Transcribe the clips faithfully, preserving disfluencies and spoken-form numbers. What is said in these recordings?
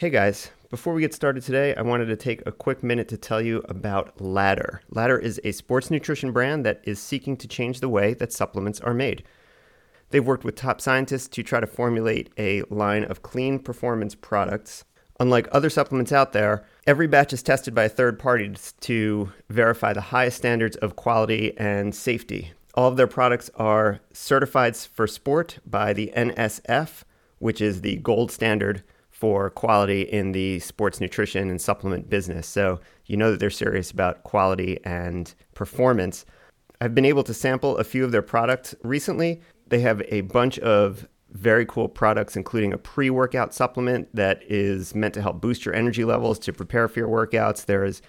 Hey guys, before we get started today, I wanted to take a quick minute to tell you about Ladder. Ladder is a sports nutrition brand that is seeking to change the way that supplements are made. They've worked with top scientists to try to formulate a line of clean performance products. Unlike other supplements out there, every batch is tested by a third party to verify the highest standards of quality and safety. All of their products are certified for sport by the N S F, which is the gold standard for quality in the sports nutrition and supplement business. So you know that they're serious about quality and performance. I've been able to sample a few of their products recently. They have a bunch of very cool products, including a pre-workout supplement that is meant to help boost your energy levels to prepare for your workouts. There is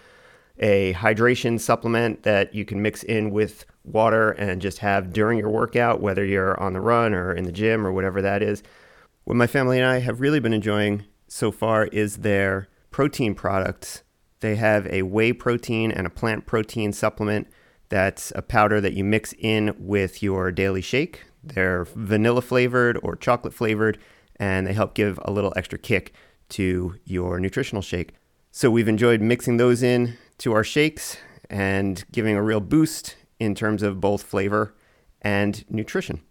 a hydration supplement that you can mix in with water and just have during your workout, whether you're on the run or in the gym or whatever that is. What my family and I have really been enjoying so far is their protein products. They have a whey protein and a plant protein supplement that's a powder that you mix in with your daily shake. They're vanilla flavored or chocolate flavored, and they help give a little extra kick to your nutritional shake. So we've enjoyed mixing those in to our shakes and giving a real boost in terms of both flavor and nutrition.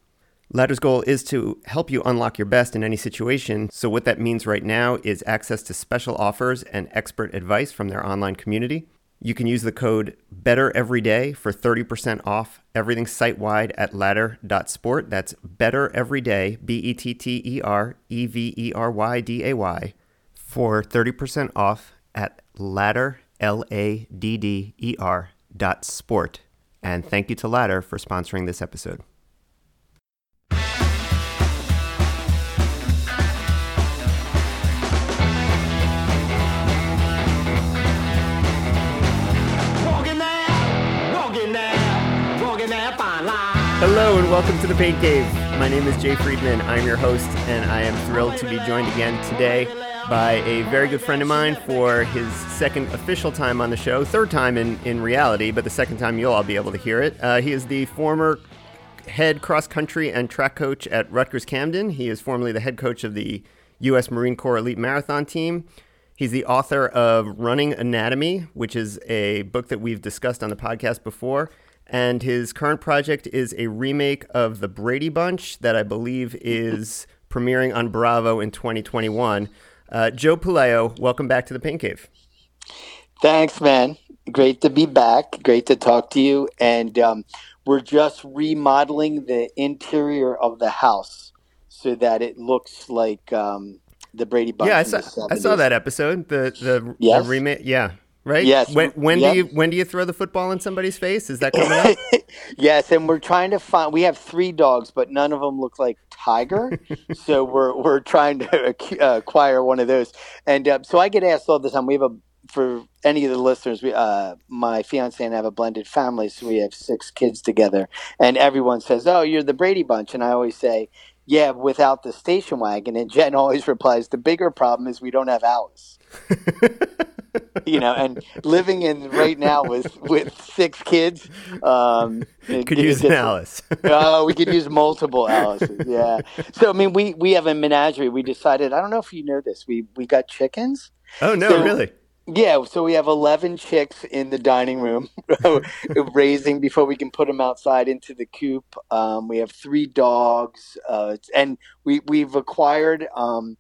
Ladder's goal is to help you unlock your best in any situation. So what that means right now is access to special offers and expert advice from their online community. You can use the code BETTEREVERYDAY for thirty percent off everything site-wide at ladder dot sport. That's BETTEREVERYDAY, B E T T E R E V E R Y D A Y, for thirty percent off at ladder, L A D D E R, dot sport. And thank you to Ladder for sponsoring this episode. Hello and welcome to The Paint Cave. My name is Jay Friedman. I'm your host, and I am thrilled to be joined again today by a very good friend of mine for his second official time on the show, third time in, in reality, but the second time you'll all be able to hear it. Uh, he is the former head cross country and track coach at Rutgers Camden. He is formerly the head coach of the U S Marine Corps Elite Marathon team. He's the author of Running Anatomy, which is a book that we've discussed on the podcast before. And his current project is a remake of The Brady Bunch that I believe is premiering on Bravo in twenty twenty-one. Uh, Joe Puleo, welcome back to the Paint Cave. Thanks, man. Great to be back. Great to talk to you. And um, we're just remodeling the interior of the house so that it looks like um, The Brady Bunch. Yeah, I saw, I saw that episode. The the, yes. the remake. Yeah. Right? Yes. When, when yep. do you when do you throw the football in somebody's face? Is that coming up? Yes, and we're trying to find. We have three dogs, but none of them look like Tiger, so we're we're trying to acquire one of those. And uh, so I get asked all the time. We have a for any of the listeners. We uh, my fiance and I have a blended family, so we have six kids together, and everyone says, "Oh, you're the Brady Bunch," and I always say, "Yeah, without the station wagon." And Jen always replies, "The bigger problem is we don't have Alice." You know, and living in right now with, with six kids, um, could use an Alice. Oh, we could use multiple Alices. Yeah. So I mean, we, we have a menagerie. We decided. I don't know if you know this. We we got chickens. Oh no, so, really? Yeah. So we have eleven chicks in the dining room raising before we can put them outside into the coop. Um, we have three dogs, uh, and we we've acquired. Um,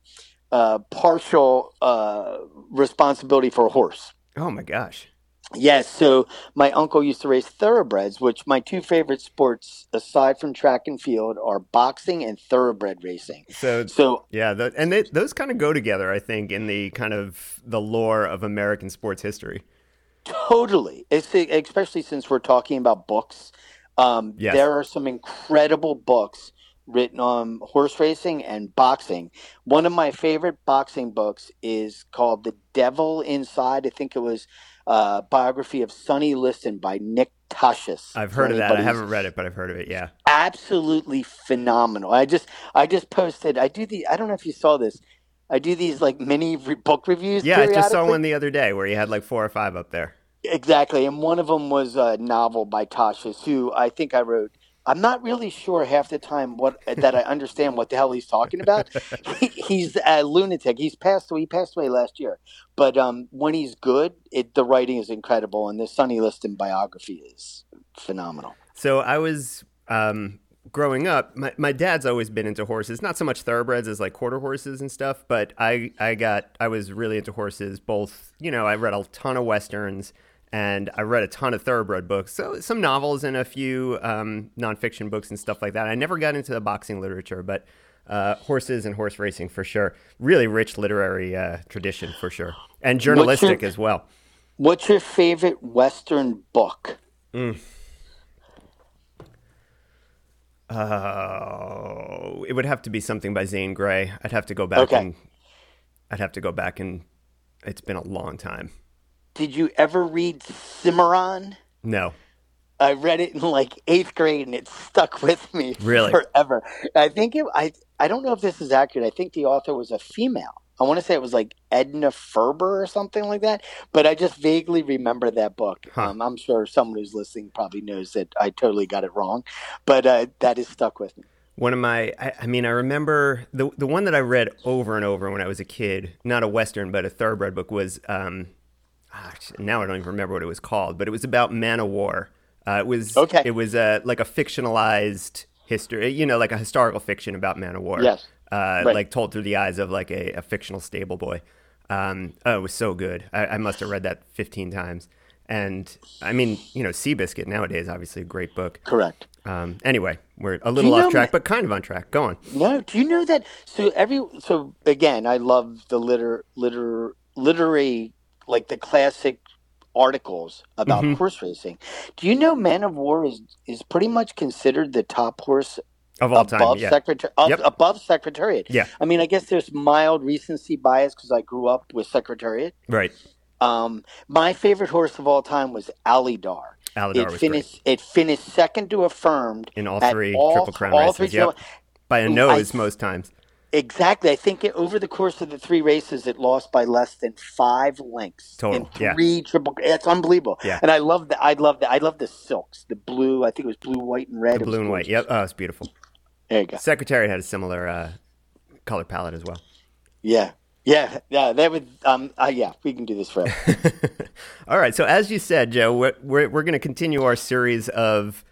Uh, partial uh, responsibility for a horse. Oh my gosh. Yes. So my uncle used to race thoroughbreds, which my two favorite sports aside from track and field are boxing and thoroughbred racing. So, so yeah. The, and they, those kind of go together, I think, in the kind of the lore of American sports history. Totally. It's, especially since we're talking about books. Um, yes. There are some incredible books written on horse racing and boxing. One of my favorite boxing books is called The Devil Inside. I think it was a biography of Sonny Liston by Nick Tosches. I've heard of that. I haven't read it, but I've heard of it. Yeah. Absolutely phenomenal. I just, I just posted, I do the, I don't know if you saw this. I do these like mini re- book reviews. Yeah. I just saw one the other day where you had like four or five up there. Exactly. And one of them was a novel by Tosches, who I think I wrote I'm not really sure half the time what that I understand what the hell he's talking about. he, he's a lunatic. He's passed away. He passed away last year. But um, when he's good, it, the writing is incredible, and the Sonny Liston biography is phenomenal. So I was um, growing up, my, my dad's always been into horses, not so much thoroughbreds as like quarter horses and stuff, but I, I got I was really into horses. Both, you know, I read a ton of Westerns. And I read a ton of thoroughbred books, so some novels and a few um, nonfiction books and stuff like that. I never got into the boxing literature, but uh, horses and horse racing for sure. Really rich literary uh, tradition for sure, and journalistic your, as well. What's your favorite Western book? Mm. Uh, it would have to be something by Zane Grey. I'd have to go back okay. and I'd have to go back and it's been a long time. Did you ever read Cimarron? No. I read it in like eighth grade and it stuck with me really? forever. I think it, I I don't know if this is accurate. I think the author was a female. I want to say it was like Edna Ferber or something like that. But I just vaguely remember that book. Huh. Um, I'm sure someone who's listening probably knows that I totally got it wrong. But uh, that is stuck with me. One of my, I, I mean, I remember the, the one that I read over and over when I was a kid, not a Western, but a thoroughbred book was... Um, Now I don't even remember what it was called, but it was about Man o' War. Uh, it was okay. It was a, like a fictionalized history, you know, like a historical fiction about Man o' War. Yes, uh, right. Like told through the eyes of like a, a fictional stable boy. Um, oh, it was so good. I, I must have read that fifteen times. And I mean, you know, Seabiscuit nowadays, obviously a great book. Correct. Um, anyway, we're a little off track, but kind of on track. Go on. No, do you know that? So every so again, I love the liter liter literary. Like the classic articles about mm-hmm. horse racing. Do you know Man of War is is pretty much considered the top horse of all above time? Yeah. Secretari- of, yep. Above Secretariat. Yeah. I mean, I guess there's mild recency bias because I grew up with Secretariat. Right. Um, my favorite horse of all time was Alidar. Alidar it was finished, great. It finished second to Affirmed. In all three all, Triple Crown all races. Yep. By a nose I, most times. Exactly. I think it, over the course of the three races, it lost by less than five lengths. Total. And three yeah. triple. That's unbelievable. Yeah. And I love that. I love that. I love the silks. The blue. I think it was blue, white, and red. The blue and white. Yep. Oh, it's beautiful. There you go. Secretariat had a similar uh, color palette as well. Yeah. Yeah. Yeah. That would. Um. Uh, yeah. We can do this forever. All right. So as you said, Joe, we're we're, we're going to continue our series of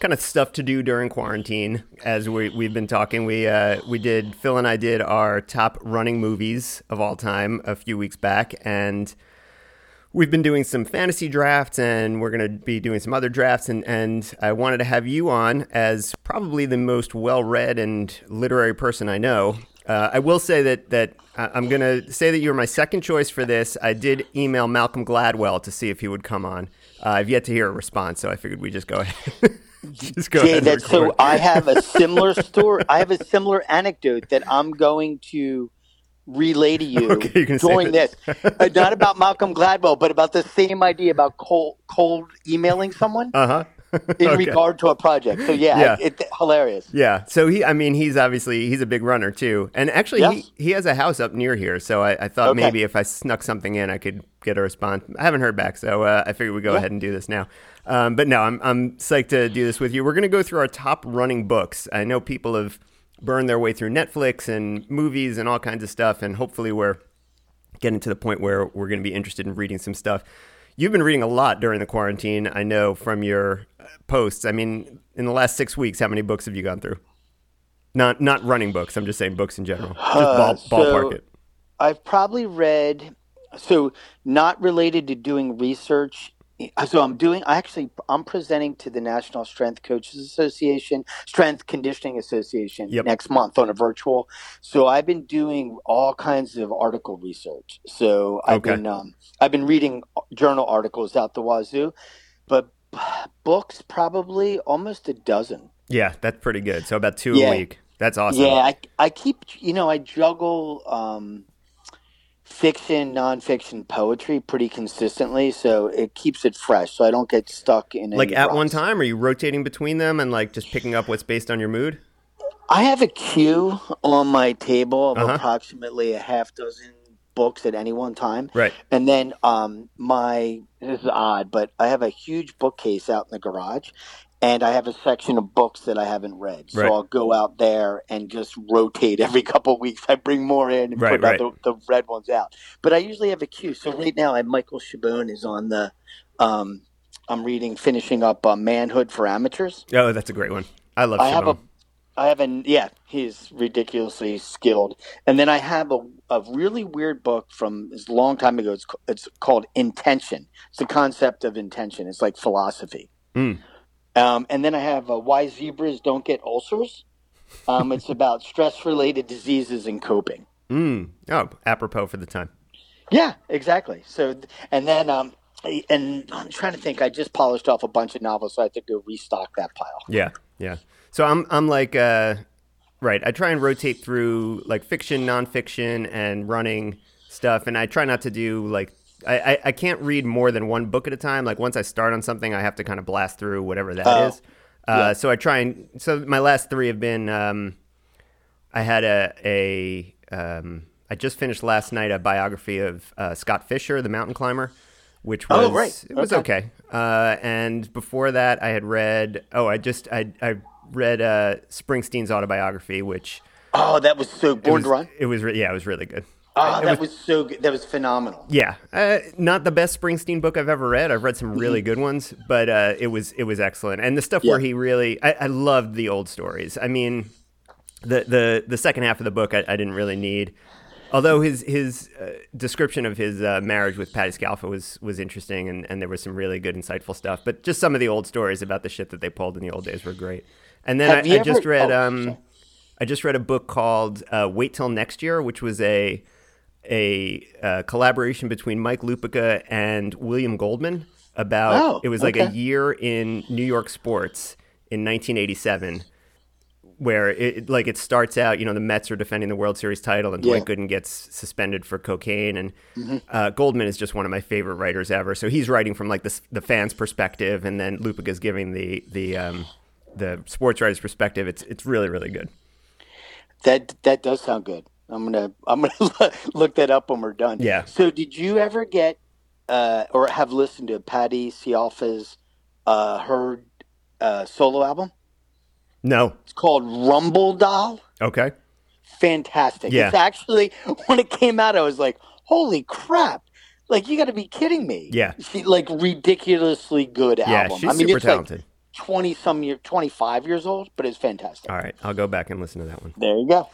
kind of stuff to do during quarantine. As we, we've been talking, we uh, we did, Phil and I did our top running movies of all time a few weeks back, and we've been doing some fantasy drafts, and we're going to be doing some other drafts, and, and I wanted to have you on as probably the most well-read and literary person I know. Uh, I will say that, that I'm going to say that you're my second choice for this. I did email Malcolm Gladwell to see if he would come on. Uh, I've yet to hear a response, so I figured we'd just go ahead. Just go Jay, that, so I have a similar story. I have a similar anecdote that I'm going to relay to you okay, during this. this. Uh, not about Malcolm Gladwell, but about the same idea about cold, cold emailing someone uh-huh. in okay. regard to a project. So yeah, yeah. It, it, hilarious. Yeah. So he, I mean, he's obviously he's a big runner too, and actually yes. he, he has a house up near here. So I, I thought okay. maybe if I snuck something in, I could get a response. I haven't heard back, so uh, I figured we'd go yeah. ahead and do this now. Um, but no, I'm I'm psyched to do this with you. We're going to go through our top running books. I know people have burned their way through Netflix and movies and all kinds of stuff, and hopefully we're getting to the point where we're going to be interested in reading some stuff. You've been reading a lot during the quarantine, I know, from your posts. I mean, in the last six weeks, how many books have you gone through? Not not running books. I'm just saying books in general. Just ball, uh, so ballpark it. I've probably read, so not related to doing research. So I'm doing, I actually, I'm presenting to the National Strength Coaches Association, Strength Conditioning Association yep. next month on a virtual. So I've been doing all kinds of article research. So I've okay. been, um, I've been reading journal articles out the wazoo, but books probably almost a dozen. Yeah, that's pretty good. So about two yeah. a week. That's awesome. Yeah, I, I keep, you know, I juggle, um, fiction, nonfiction, poetry pretty consistently, so it keeps it fresh, so I don't get stuck in like at rocks. One time. Are you rotating between them and like just picking up what's based on your mood? I have a queue on my table of uh-huh. approximately a half dozen books at any one time. Right. And then um, my, this is odd, but I have a huge bookcase out in the garage, and I have a section of books that I haven't read. So right. I'll go out there and just rotate every couple of weeks. I bring more in and right, put right. Out the, the red ones out. But I usually have a queue. So right now, I Michael Chabon is on the, um, I'm reading, finishing up uh, Manhood for Amateurs. Oh, that's a great one. I love Chabon. I have a I have an yeah, he's ridiculously skilled. And then I have a, a really weird book from it's a long time ago. It's it's called Intention. It's the concept of intention. It's like philosophy. Mm. Um, and then I have a Why Zebras Don't Get Ulcers. Um, it's about stress related diseases and coping. Mm. Oh, apropos for the time. Yeah, exactly. So and then um, and I'm trying to think. I just polished off a bunch of novels, so I have to go restock that pile. Yeah, yeah. So I'm I'm like uh, right. I try and rotate through like fiction, nonfiction, and running stuff, and I try not to do like I, I, I can't read more than one book at a time. Like once I start on something, I have to kind of blast through whatever that oh, is. Uh, yeah. So I try and so my last three have been um, I had a a um, I just finished last night a biography of uh, Scott Fisher, the mountain climber, which was oh, right. it was okay. okay. Uh, and before that, I had read oh I just I I. read uh, Springsteen's autobiography, which oh, that was so Born to Run. It was yeah, it was really good. Oh, it that was, was so good. That was phenomenal. Yeah, uh, not the best Springsteen book I've ever read. I've read some really good ones, but uh, it was it was excellent. And the stuff yeah. where he really, I, I loved the old stories. I mean, the the the second half of the book I, I didn't really need. Although his his uh, description of his uh, marriage with Patty Scalfa was was interesting, and, and there was some really good insightful stuff. But just some of the old stories about the shit that they pulled in the old days were great. And then I, I just ever, read oh, um, I just read a book called uh, Wait Till Next Year, which was a a uh, collaboration between Mike Lupica and William Goldman about oh, it was like okay. a year in New York sports in nineteen eighty-seven, where it like it starts out, you know, the Mets are defending the World Series title, and yeah. Dwight Gooden gets suspended for cocaine, and mm-hmm. uh, Goldman is just one of my favorite writers ever. So he's writing from like the the fans' perspective, and then Lupica's giving the the um, the sports writer's perspective. It's it's really really good. That that does sound good. I'm gonna I'm gonna look that up when we're done. Yeah. So did you ever get uh, or have listened to Patti Scialfa's uh, her uh, solo album? No. It's called Rumble Doll. Okay. Fantastic. Yeah. It's actually when it came out, I was like, "Holy crap!" Like you got to be kidding me. Yeah. She like ridiculously good yeah, album. Yeah, she's I mean, super it's talented. Like, twenty some year, twenty-five years old, but it's fantastic. All right, I'll go back and listen to that one. There you go.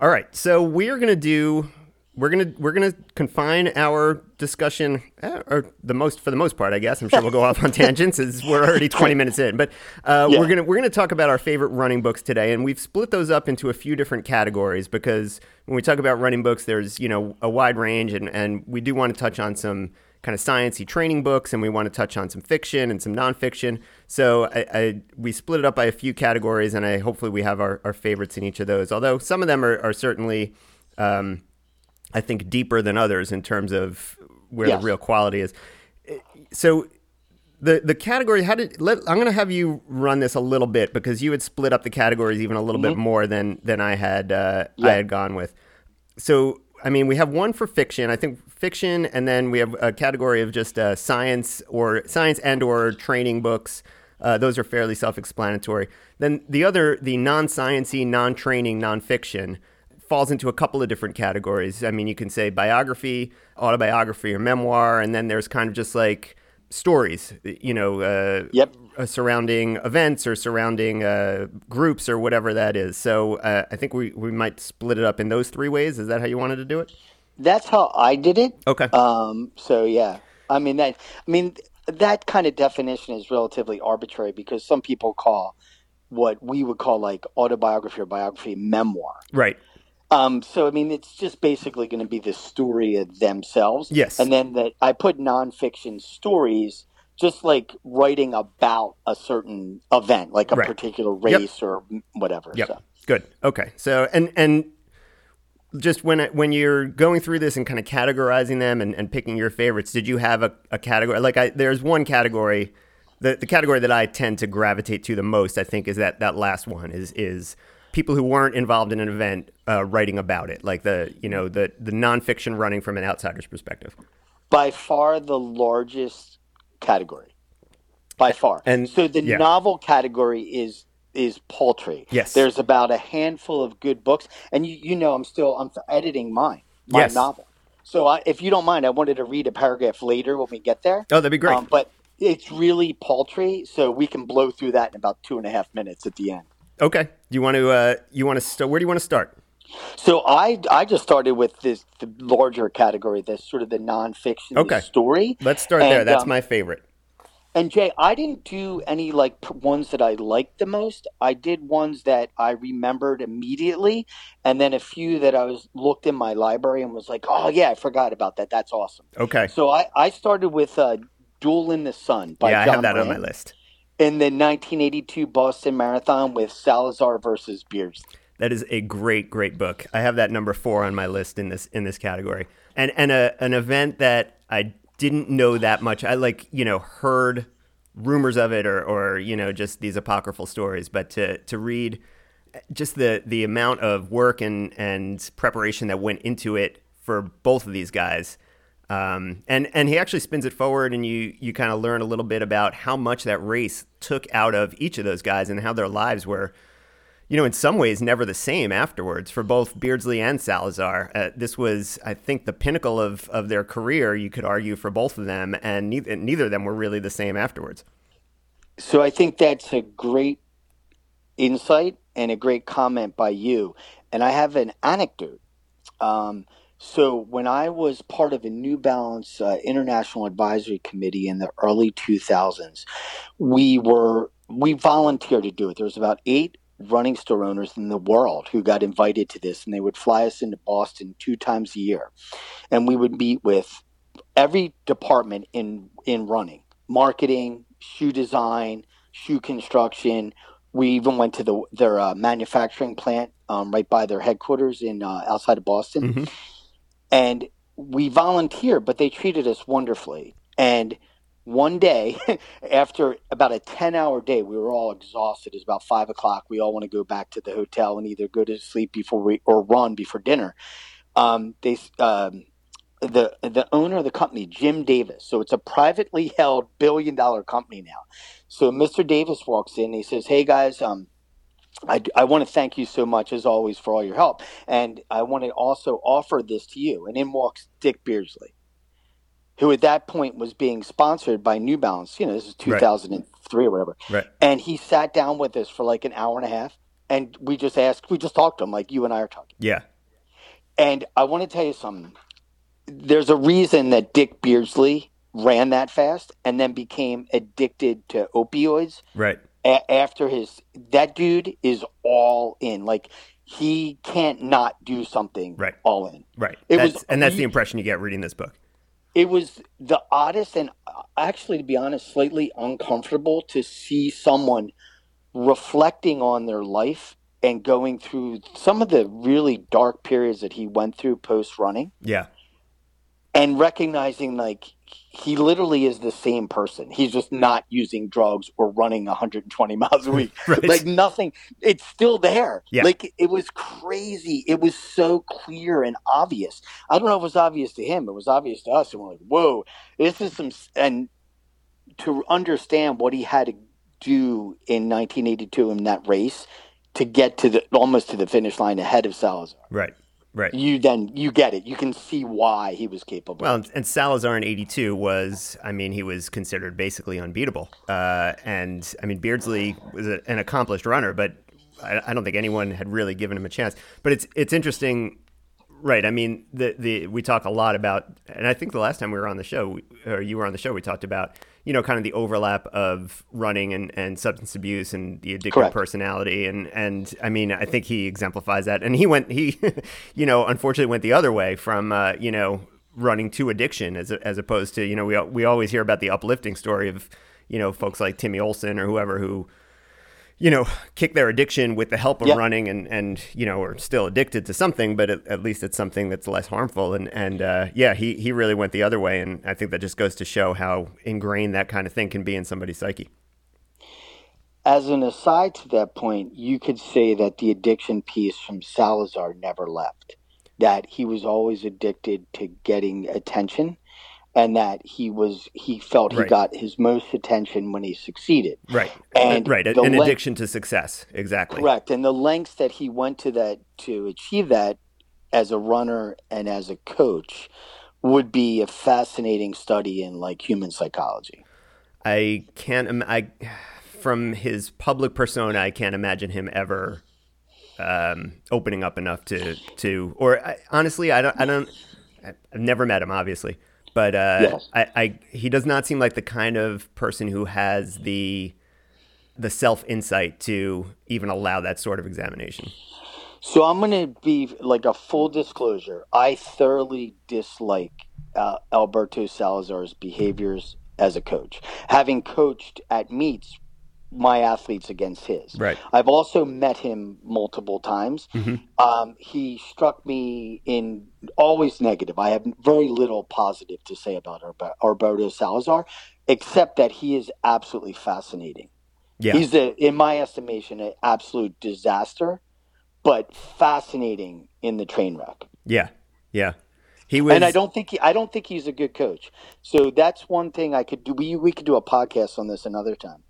All right, so we're gonna do, we're gonna we're gonna confine our discussion, uh, or the most for the most part, I guess. I'm sure we'll go off on tangents as we're already twenty minutes in. But uh, yeah. we're gonna we're gonna talk about our favorite running books today, and we've split those up into a few different categories because when we talk about running books, there's you know a wide range, and and we do want to touch on some kind of sciencey training books, and we want to touch on some fiction and some nonfiction. So I, I we split it up by a few categories, and I hopefully we have our, our favorites in each of those. Although some of them are, are certainly, um, I think, deeper than others in terms of where yes. the real quality is. So the the category, how did let, I'm going to have you run this a little bit because you had split up the categories even a little mm-hmm. bit more than than I had uh, yeah. I had gone with. So. I mean, we have one for fiction, I think fiction, and then we have a category of just uh, science or science and or training books. Uh, those are fairly self-explanatory. Then the other, the non-sciencey, non-training, non-fiction falls into a couple of different categories. I mean, you can say biography, autobiography, or memoir, and then there's kind of just like stories, you know, uh, yep. surrounding events or surrounding uh, groups or whatever that is. So uh, I think we, we might split it up in those three ways. Is that how you wanted to do it? That's how I did it. Okay. Um, so yeah, I mean that. I mean that kind of definition is relatively arbitrary because some people call what we would call like autobiography or biography memoir. Right. Um, so I mean, it's just basically going to be the story of themselves. Yes. And then that I put nonfiction stories. Just like writing about a certain event, like a right. particular race yep. or whatever. Yep. So. Good. Okay. So, and and just when it, when you're going through this and kind of categorizing them and, and picking your favorites, did you have a, a category? Like, I, there's one category, the the category that I tend to gravitate to the most, I think, is that that last one is is people who weren't involved in an event uh, writing about it, like the, you know, the, the nonfiction running from an outsider's perspective? By far the largest category. By far. And so the yeah. novel category is is paltry. Yes. There's about a handful of good books. And you, you know, I'm still I'm editing mine, my yes. novel. So I, if you don't mind, I wanted to read a paragraph later when we get there. Oh, that'd be great. Um, but it's really paltry, so we can blow through that in about two and a half minutes at the end. Okay. Do you want to? Uh, you want to? St- where do you want to start? So I, I just started with this the larger category, this sort of the nonfiction okay. story. Let's start and, there. That's um, my favorite. And Jay, I didn't do any like p- ones that I liked the most. I did ones that I remembered immediately, and then a few that I was looked in my library and was like, oh yeah, I forgot about that. That's awesome. Okay. So I, I started with uh, Duel in the Sun by yeah, John I have that Rand. On my list. In the nineteen eighty-two Boston Marathon with Salazar versus Beardsley. That is a great, great book. I have that number four on my list in this in this category. And and a, an event that I didn't know that much. I like, you know, heard rumors of it or, or you know, just these apocryphal stories. But to to read just the, the amount of work and, and preparation that went into it for both of these guys. Um, and, and he actually spins it forward, and you, you kind of learn a little bit about how much that race took out of each of those guys and how their lives were, you know, in some ways never the same afterwards for both Beardsley and Salazar. Uh, this was, I think, the pinnacle of, of their career, you could argue, for both of them, and neither, neither of them were really the same afterwards. So I think that's a great insight and a great comment by you. And I have an anecdote. Um, So when I was part of a New Balance uh, International Advisory Committee in the early two thousands, we were we volunteered to do it. There was about eight running store owners in the world who got invited to this, and they would fly us into Boston two times a year. And we would meet with every department in, in running, marketing, shoe design, shoe construction. We even went to the, their uh, manufacturing plant um, right by their headquarters in uh, outside of Boston. Mm-hmm. And we volunteered, but they treated us wonderfully. And one day, after about a ten-hour day, we were all exhausted. It was about five o'clock. We all want to go back to the hotel and either go to sleep before we or run before dinner. Um, they, um, the the owner of the company, Jim Davis, so it's a privately held billion-dollar company now. So Mister Davis walks in. And he says, hey, guys, um, I, I want to thank you so much, as always, for all your help. And I want to also offer this to you. And in walks Dick Beardsley, who at that point was being sponsored by New Balance. You know, this is two thousand three right. or whatever. Right. And he sat down with us for like an hour and a half. And we just asked, we just talked to him like you and I are talking. Yeah. And I want to tell you something. There's a reason that Dick Beardsley ran that fast and then became addicted to opioids. Right. After his, that dude is all in. Like, he can't not do something right. all in. Right. It that's, was, and that's he, the impression you get reading this book. It was the oddest and actually, to be honest, slightly uncomfortable to see someone reflecting on their life and going through some of the really dark periods that he went through post-running. Yeah. And recognizing, like, he literally is the same person. He's just not using drugs or running one hundred twenty miles a week. Right. Like, nothing. It's still there. Yeah. Like, it was crazy. It was so clear and obvious. I don't know if it was obvious to him. It was obvious to us. And we're like, whoa, this is some – and to understand what he had to do in nineteen eighty-two in that race to get to the – almost to the finish line ahead of Salazar. Right. Right. You then you get it. You can see why he was capable. Well, and Salazar in eighty-two was, I mean, he was considered basically unbeatable. Uh, and I mean, Beardsley was a, an accomplished runner, but I, I don't think anyone had really given him a chance. But it's it's interesting, right? I mean, the the we talk a lot about, and I think the last time we were on the show, or you were on the show, we talked about, you know, kind of the overlap of running and, and substance abuse and the addictive Correct. Personality. And, and I mean, I think he exemplifies that. And he went, he, you know, unfortunately went the other way from, uh, you know, running to addiction as as opposed to, you know, we we always hear about the uplifting story of, you know, folks like Timmy Olsen or whoever who, you know, kick their addiction with the help of yep. running and, and, you know, are still addicted to something, but at, at least it's something that's less harmful. And, and uh, yeah, he, he really went the other way. And I think that just goes to show how ingrained that kind of thing can be in somebody's psyche. As an aside to that point, you could say that the addiction piece from Salazar never left, that he was always addicted to getting attention, and that he was he felt he right. got his most attention when he succeeded. Right. And right. An le- addiction to success. Exactly. Correct. And the lengths that he went to that to achieve that as a runner and as a coach would be a fascinating study in like human psychology. I can't I from his public persona, I can't imagine him ever um, opening up enough to to or I, honestly, I don't I don't I've never met him, obviously. But uh, yes. I, I, he does not seem like the kind of person who has the the self-insight to even allow that sort of examination. So I'm going to be like a full disclosure. I thoroughly dislike uh, Alberto Salazar's behaviors as a coach, having coached at meets my athletes against his. Right. I've also met him multiple times. Mm-hmm. Um, he struck me in always negative. I have very little positive to say about Alberto Salazar, except that he is absolutely fascinating. Yeah. He's, a, in my estimation, an absolute disaster, but fascinating in the train wreck. Yeah, yeah. He was... And I don't think he, I don't think he's a good coach. So that's one thing I could do. We we could do a podcast on this another time.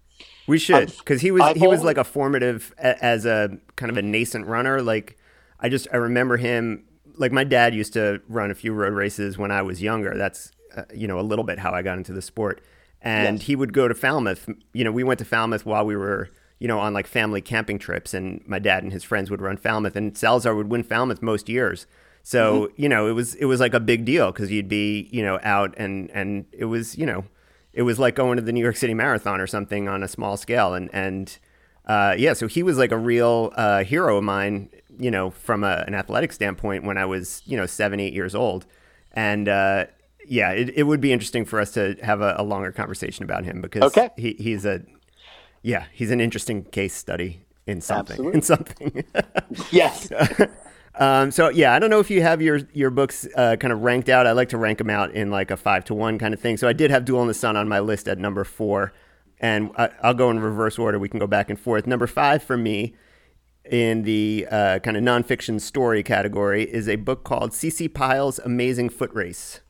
We should, because he was I've he was only, like a formative as a kind of a nascent runner. Like I just I remember him. Like my dad used to run a few road races when I was younger. That's uh, you know a little bit how I got into the sport. And yes. he would go to Falmouth. You know, we went to Falmouth while we were you know on like family camping trips, and my dad and his friends would run Falmouth, and Salazar would win Falmouth most years. So mm-hmm. you know it was it was like a big deal because you'd be you know out and and it was you know. It was like going to the New York City Marathon or something on a small scale. And, and uh, yeah, so he was like a real uh, hero of mine, you know, from a, an athletic standpoint when I was, you know, seven, eight years old. And uh, yeah, it, it would be interesting for us to have a, a longer conversation about him because okay. he, he's a, yeah, he's an interesting case study in something. Absolutely. In something. Yes. Um, so yeah, I don't know if you have your your books uh, kind of ranked out. I like to rank them out in like a five to one kind of thing. So I did have Duel in the Sun on my list at number four, and I, I'll go in reverse order. We can go back and forth. Number five for me in the uh, kind of nonfiction story category is a book called C C Pyle's Amazing Foot Race.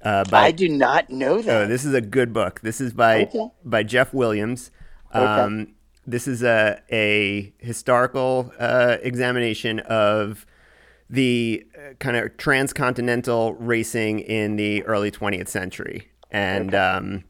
Uh, by, I do not know that. Oh, this is a good book. This is by okay. by Jeff Williams. Um, okay. This is a a historical uh, examination of the kind of transcontinental racing in the early twentieth century, and okay. um,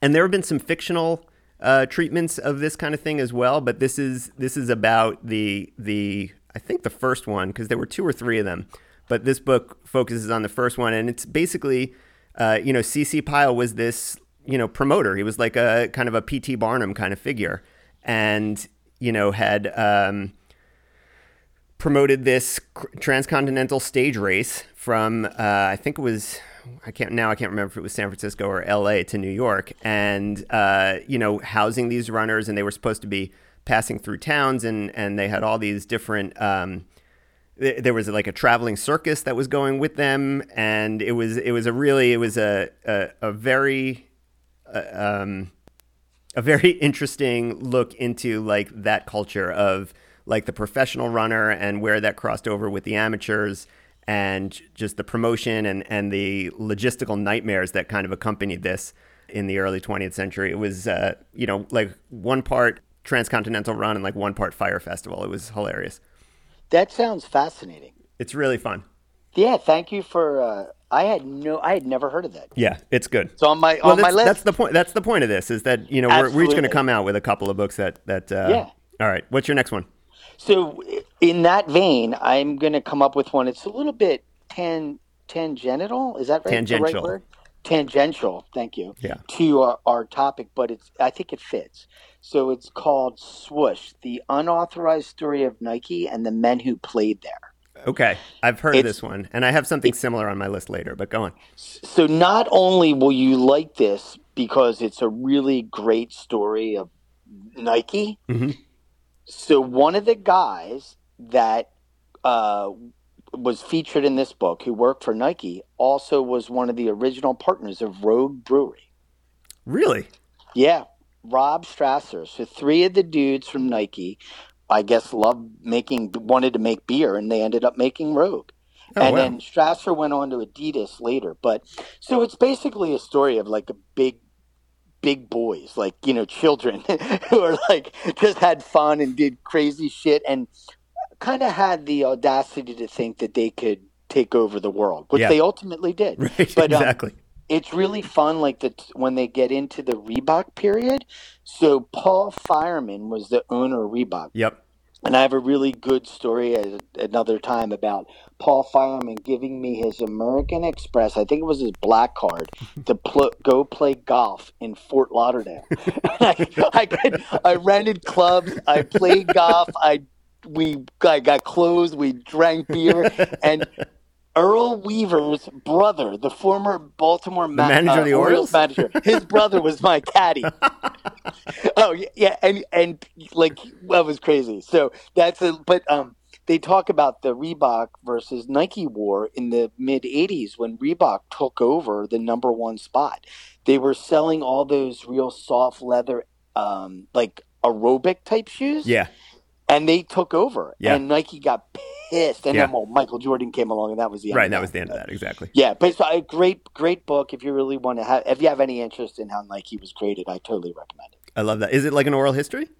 and there have been some fictional uh, treatments of this kind of thing as well. But this is this is about the the I think the first one because there were two or three of them, but this book focuses on the first one, and it's basically uh, you know C C Pyle was this you know promoter. He was like a kind of a P T Barnum kind of figure. And, you know, had um, promoted this transcontinental stage race from, uh, I think it was, I can't, now I can't remember if it was San Francisco or L A to New York. And, uh, you know, housing these runners, and they were supposed to be passing through towns, and, and they had all these different, um, th- there was like a traveling circus that was going with them. And it was, it was a really, it was a, a, a very, uh, um, a very interesting look into like that culture of like the professional runner and where that crossed over with the amateurs and just the promotion and, and the logistical nightmares that kind of accompanied this in the early twentieth century. It was, uh, you know, like one part transcontinental run and like one part fire festival. It was hilarious. That sounds fascinating. It's really fun. Yeah. Thank you for, uh, I had no, I had never heard of that. Yeah, it's good. So on my well, on my list, that's the point. That's the point of this is that you know we're, we're each going to come out with a couple of books that that. Uh, yeah. All right. What's your next one? So in that vein, I'm going to come up with one. It's a little bit tan tangential. Is that right? Tangential. The right word? Tangential. Thank you. Yeah. To our, our topic, but it's I think it fits. So it's called Swoosh: The Unauthorized Story of Nike and the Men Who Played There. Okay, I've heard it's, of this one, and I have something similar on my list later, but go on. So not only will you like this because it's a really great story of Nike, mm-hmm. so one of the guys that uh, was featured in this book who worked for Nike also was one of the original partners of Rogue Brewery. Really? Yeah, Rob Strasser. So three of the dudes from Nike, I guess, loved making, wanted to make beer, and they ended up making Rogue. Oh, and wow. Then Strasser went on to Adidas later. But so it's basically a story of like a big, big boys, like, you know, children who are like just had fun and did crazy shit and kind of had the audacity to think that they could take over the world, which yeah. they ultimately did. Right, but, exactly. Um, it's really fun, like the when they get into the Reebok period. So Paul Fireman was the owner of Reebok. Yep. And I have a really good story at another time about Paul Fireman giving me his American Express, I think it was his black card, to pl- go play golf in Fort Lauderdale. I, I, could, I rented clubs. I played golf. I we I got clothes. We drank beer. And Earl Weaver's brother, the former Baltimore the ma- manager uh, of the Orioles, Orioles manager, his brother was my caddy. Oh yeah, and and like that was crazy. So that's a, but um, they talk about the Reebok versus Nike war in the mid eighties when Reebok took over the number one spot. They were selling all those real soft leather, um, like aerobic type shoes. Yeah. And they took over, yeah. and Nike got pissed, and yeah. then well, Michael Jordan came along, and that was the end right. Of that. That was the end of that, exactly. Yeah, but it's a great, great book. If you really want to have, if you have any interest in how Nike was created, I totally recommend it. I love that. Is it like an oral history?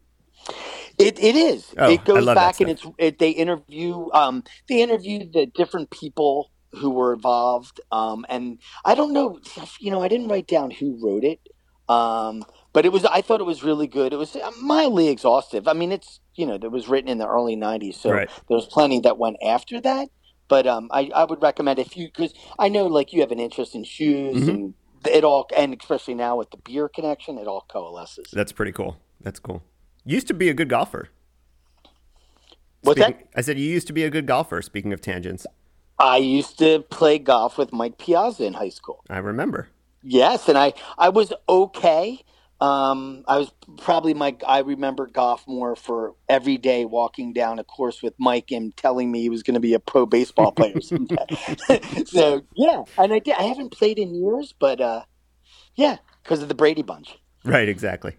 It it is. Oh, it goes back, and it's it, they interview um they interview the different people who were involved, um and I don't know, you know, I didn't write down who wrote it, um but it was I thought it was really good. It was mildly exhaustive. I mean, it's. You know, that was written in the early nineties, so right. there was plenty that went after that. But um, I, I would recommend if you, because I know like you have an interest in shoes, mm-hmm. and it all, and especially now with the beer connection, it all coalesces. That's pretty cool. That's cool. You used to be a good golfer. What's speaking, that? I said you used to be a good golfer. Speaking of tangents, I used to play golf with Mike Piazza in high school. I remember. Yes, and I I was okay. Um, I was probably my, I remember golf more for every day walking down a course with Mike and telling me he was going to be a pro baseball player someday. So yeah, and I did, I haven't played in years, but, uh, yeah, because of the Brady Bunch. Right. Exactly.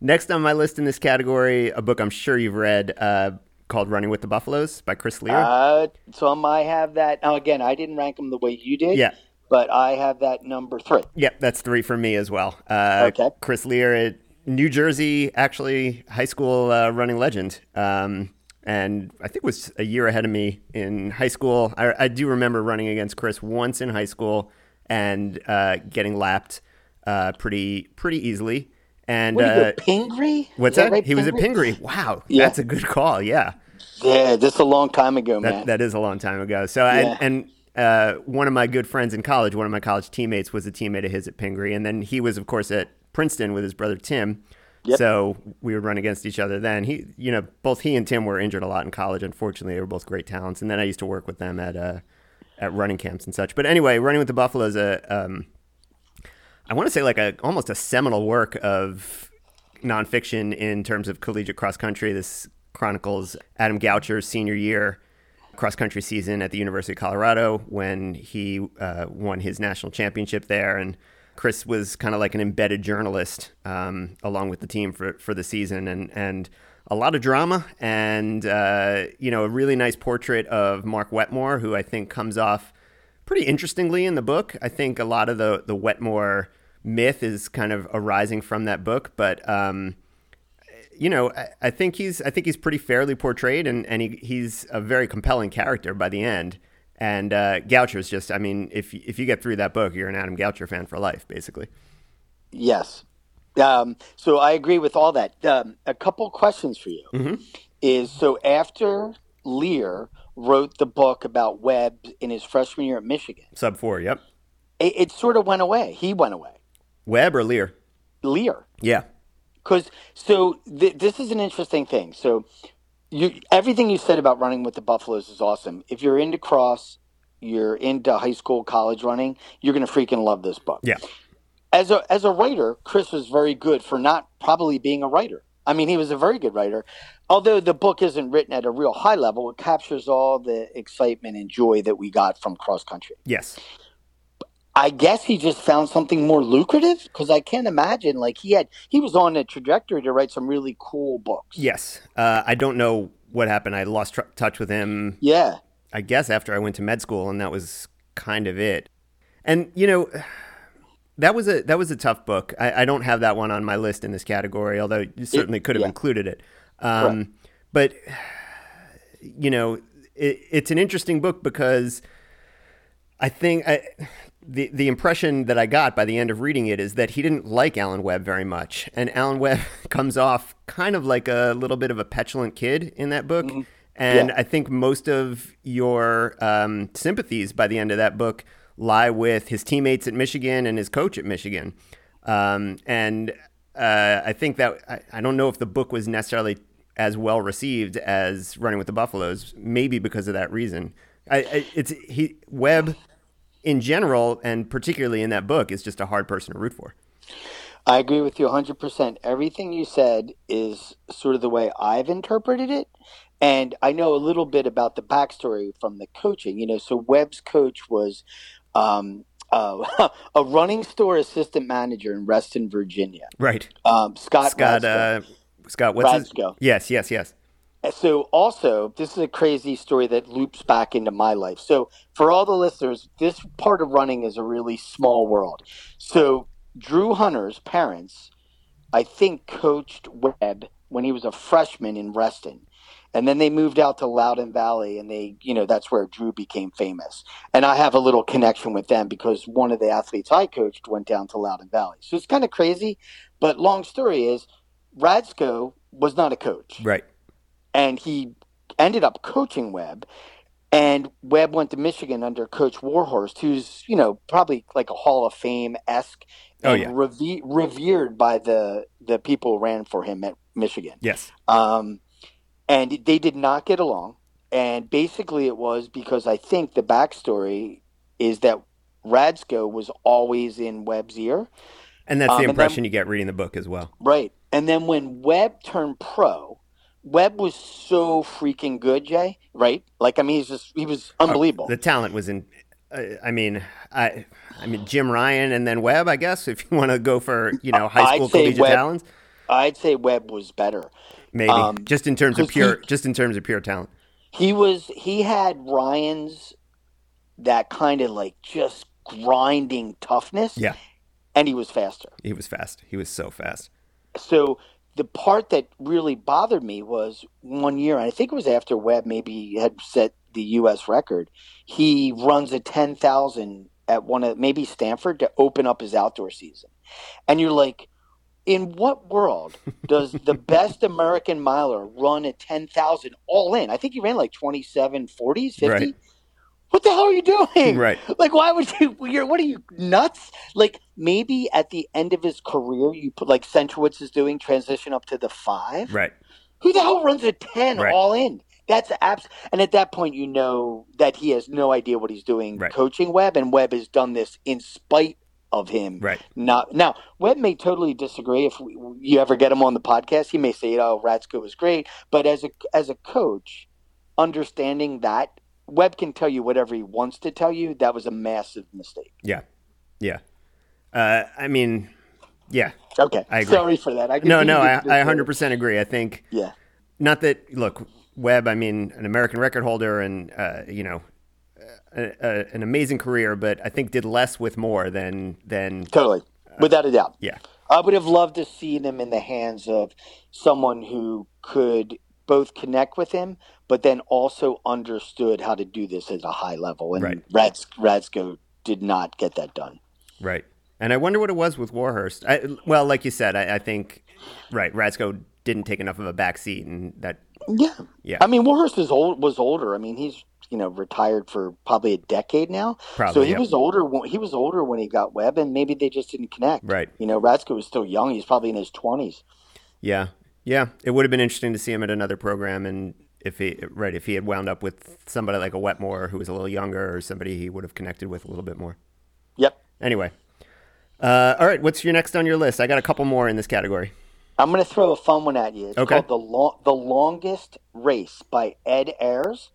Next on my list in this category, a book I'm sure you've read, uh, called Running with the Buffaloes by Chris Lear. Uh, so um, I have that. Now again, I didn't rank them the way you did. Yeah. But I have that number three. Yep, that's three for me as well. Uh, okay. Chris Lear, at New Jersey, actually high school uh, running legend. Um, and I think was a year ahead of me in high school. I, I do remember running against Chris once in high school and uh, getting lapped uh, pretty pretty easily. And what uh, Pingree? What's that? that? Right, he Pingree? was at Pingree. Wow, yeah. That's a good call. Yeah. Yeah, that's a long time ago, man. That, that is a long time ago. So yeah. I, and. Uh, one of my good friends in college, one of my college teammates was a teammate of his at Pingree. And then he was, of course, at Princeton with his brother, Tim. Yep. So we would run against each other then. He, you know, both he and Tim were injured a lot in college. Unfortunately, they were both great talents. And then I used to work with them at uh, at running camps and such. But anyway, Running with the Buffaloes, uh, um, I want to say like a almost a seminal work of nonfiction in terms of collegiate cross country. This chronicles Adam Goucher's senior year cross-country season at the University of Colorado when he uh, won his national championship there. And Chris was kind of like an embedded journalist um, along with the team for, for the season and, and a lot of drama and, uh, you know, a really nice portrait of Mark Wetmore, who I think comes off pretty interestingly in the book. I think a lot of the, the Wetmore myth is kind of arising from that book, but um you know, I, I think he's I think he's pretty fairly portrayed, and, and he, he's a very compelling character by the end. And uh, Goucher's just, I mean, if if you get through that book, you're an Adam Goucher fan for life, basically. Yes. Um, so I agree with all that. Um, a couple questions for you mm-hmm. is, so after Lear wrote the book about Webb in his freshman year at Michigan. Sub four, yep. It, it sort of went away. He went away. Webb or Lear? Lear. Yeah. Because so th- this is an interesting thing. So you, everything you said about Running with the Buffaloes is awesome. If you're into cross, you're into high school, college running, you're going to freaking love this book. Yeah. As a as a writer, Chris was very good for not probably being a writer. I mean, he was a very good writer. Although the book isn't written at a real high level, it captures all the excitement and joy that we got from cross country. Yes. I guess he just found something more lucrative, because I can't imagine, like, he had he was on a trajectory to write some really cool books. Yes. Uh, I don't know what happened. I lost tr- touch with him. Yeah. I guess after I went to med school, and that was kind of it. And, you know, that was a that was a tough book. I, I don't have that one on my list in this category, although you certainly it, could have yeah. included it. Um, right. But, you know, it, it's an interesting book because I think... I. The the impression that I got by the end of reading it is that he didn't like Alan Webb very much. And Alan Webb comes off kind of like a little bit of a petulant kid in that book. Mm-hmm. And yeah. I think most of your um, sympathies by the end of that book lie with his teammates at Michigan and his coach at Michigan. Um, and uh, I think that I, I don't know if the book was necessarily as well received as Running with the Buffaloes, maybe because of that reason. I, I, it's he Webb... in general, and particularly in that book, is just a hard person to root for. I agree with you one hundred percent. Everything you said is sort of the way I've interpreted it. And I know a little bit about the backstory from the coaching. You know, so Webb's coach was um, uh, a running store assistant manager in Reston, Virginia. Right. Um, Scott. Scott, uh, Scott what's Rasko. his? Yes, yes, yes. So also, this is a crazy story that loops back into my life. So for all the listeners, this part of running is a really small world. So Drew Hunter's parents, I think, coached Webb when he was a freshman in Reston. And then they moved out to Loudoun Valley, and they, you know, that's where Drew became famous. And I have a little connection with them because one of the athletes I coached went down to Loudoun Valley. So it's kind of crazy. But long story is, Rasko was not a coach. Right. And he ended up coaching Webb, and Webb went to Michigan under Coach Warhorst, who's, you know, probably like a Hall of Fame-esque and oh, yeah. reve- revered by the, the people who ran for him at Michigan. Yes. Um, and they did not get along. And basically it was because I think the backstory is that Rasko was always in Webb's ear. And that's the um, impression then, you get reading the book as well. Right. And then when Webb turned pro, Webb was so freaking good, Jay, right? Like, I mean, he's just, he was unbelievable. Oh, the talent was in, uh, I mean, I I mean, Jim Ryan and then Webb, I guess, if you want to go for, you know, high school collegiate Webb, talents. I'd say Webb was better. Maybe, um, just in terms of pure, he, just in terms of pure talent. He was, he had Ryan's, that kind of like just grinding toughness. Yeah. And he was faster. He was fast. He was so fast. So... the part that really bothered me was one year, and I think it was after Webb maybe had set the U S record, he runs a ten thousand at one of – maybe Stanford to open up his outdoor season. And you're like, in what world does the best American miler run a ten thousand all in? I think he ran like twenty-seven forties, fifty. Right. What the hell are you doing? Right. Like, why would you, you're, what are you, nuts? Like, maybe at the end of his career, you put, like Centrowitz is doing, transition up to the five. Right. Who the hell runs a ten right. all in? That's abs- And at that point, you know that he has no idea what he's doing right. coaching Webb, and Webb has done this in spite of him. Right. Not, now, Webb may totally disagree. If we, you ever get him on the podcast, he may say, oh, Rasko was great. But as a as a coach, understanding that, Webb can tell you whatever he wants to tell you. That was a massive mistake. Yeah. Yeah. Uh, I mean, yeah. Okay. I agree. Sorry for that. I no, no, I, I one hundred percent agree. I think. Yeah. Not that, look, Webb, I mean, an American record holder and, uh, you know, a, a, an amazing career, but I think did less with more than. than totally. Uh, Without a doubt. Yeah. I would have loved to see them in the hands of someone who could both connect with him, but then also understood how to do this at a high level. And right. Rats, Rasko did not get that done. Right. And I wonder what it was with Warhorst. I, well, like you said, I, I think, right, Rasko didn't take enough of a back seat. And that, yeah. yeah. I mean, Warhorst was, old, was older. I mean, he's, you know, retired for probably a decade now. Probably, so he yep. was older. When, he was older when he got Webb, and maybe they just didn't connect. Right. You know, Rasko was still young. He's probably in his twenties. Yeah. Yeah. It would have been interesting to see him at another program and, If he right, if he had wound up with somebody like a Wetmore who was a little younger, or somebody he would have connected with a little bit more. Yep. Anyway, uh, all right. What's your next on your list? I got a couple more in this category. I'm going to throw a fun one at you. It's okay. called the Lo- the Longest Race by Ed Ayers.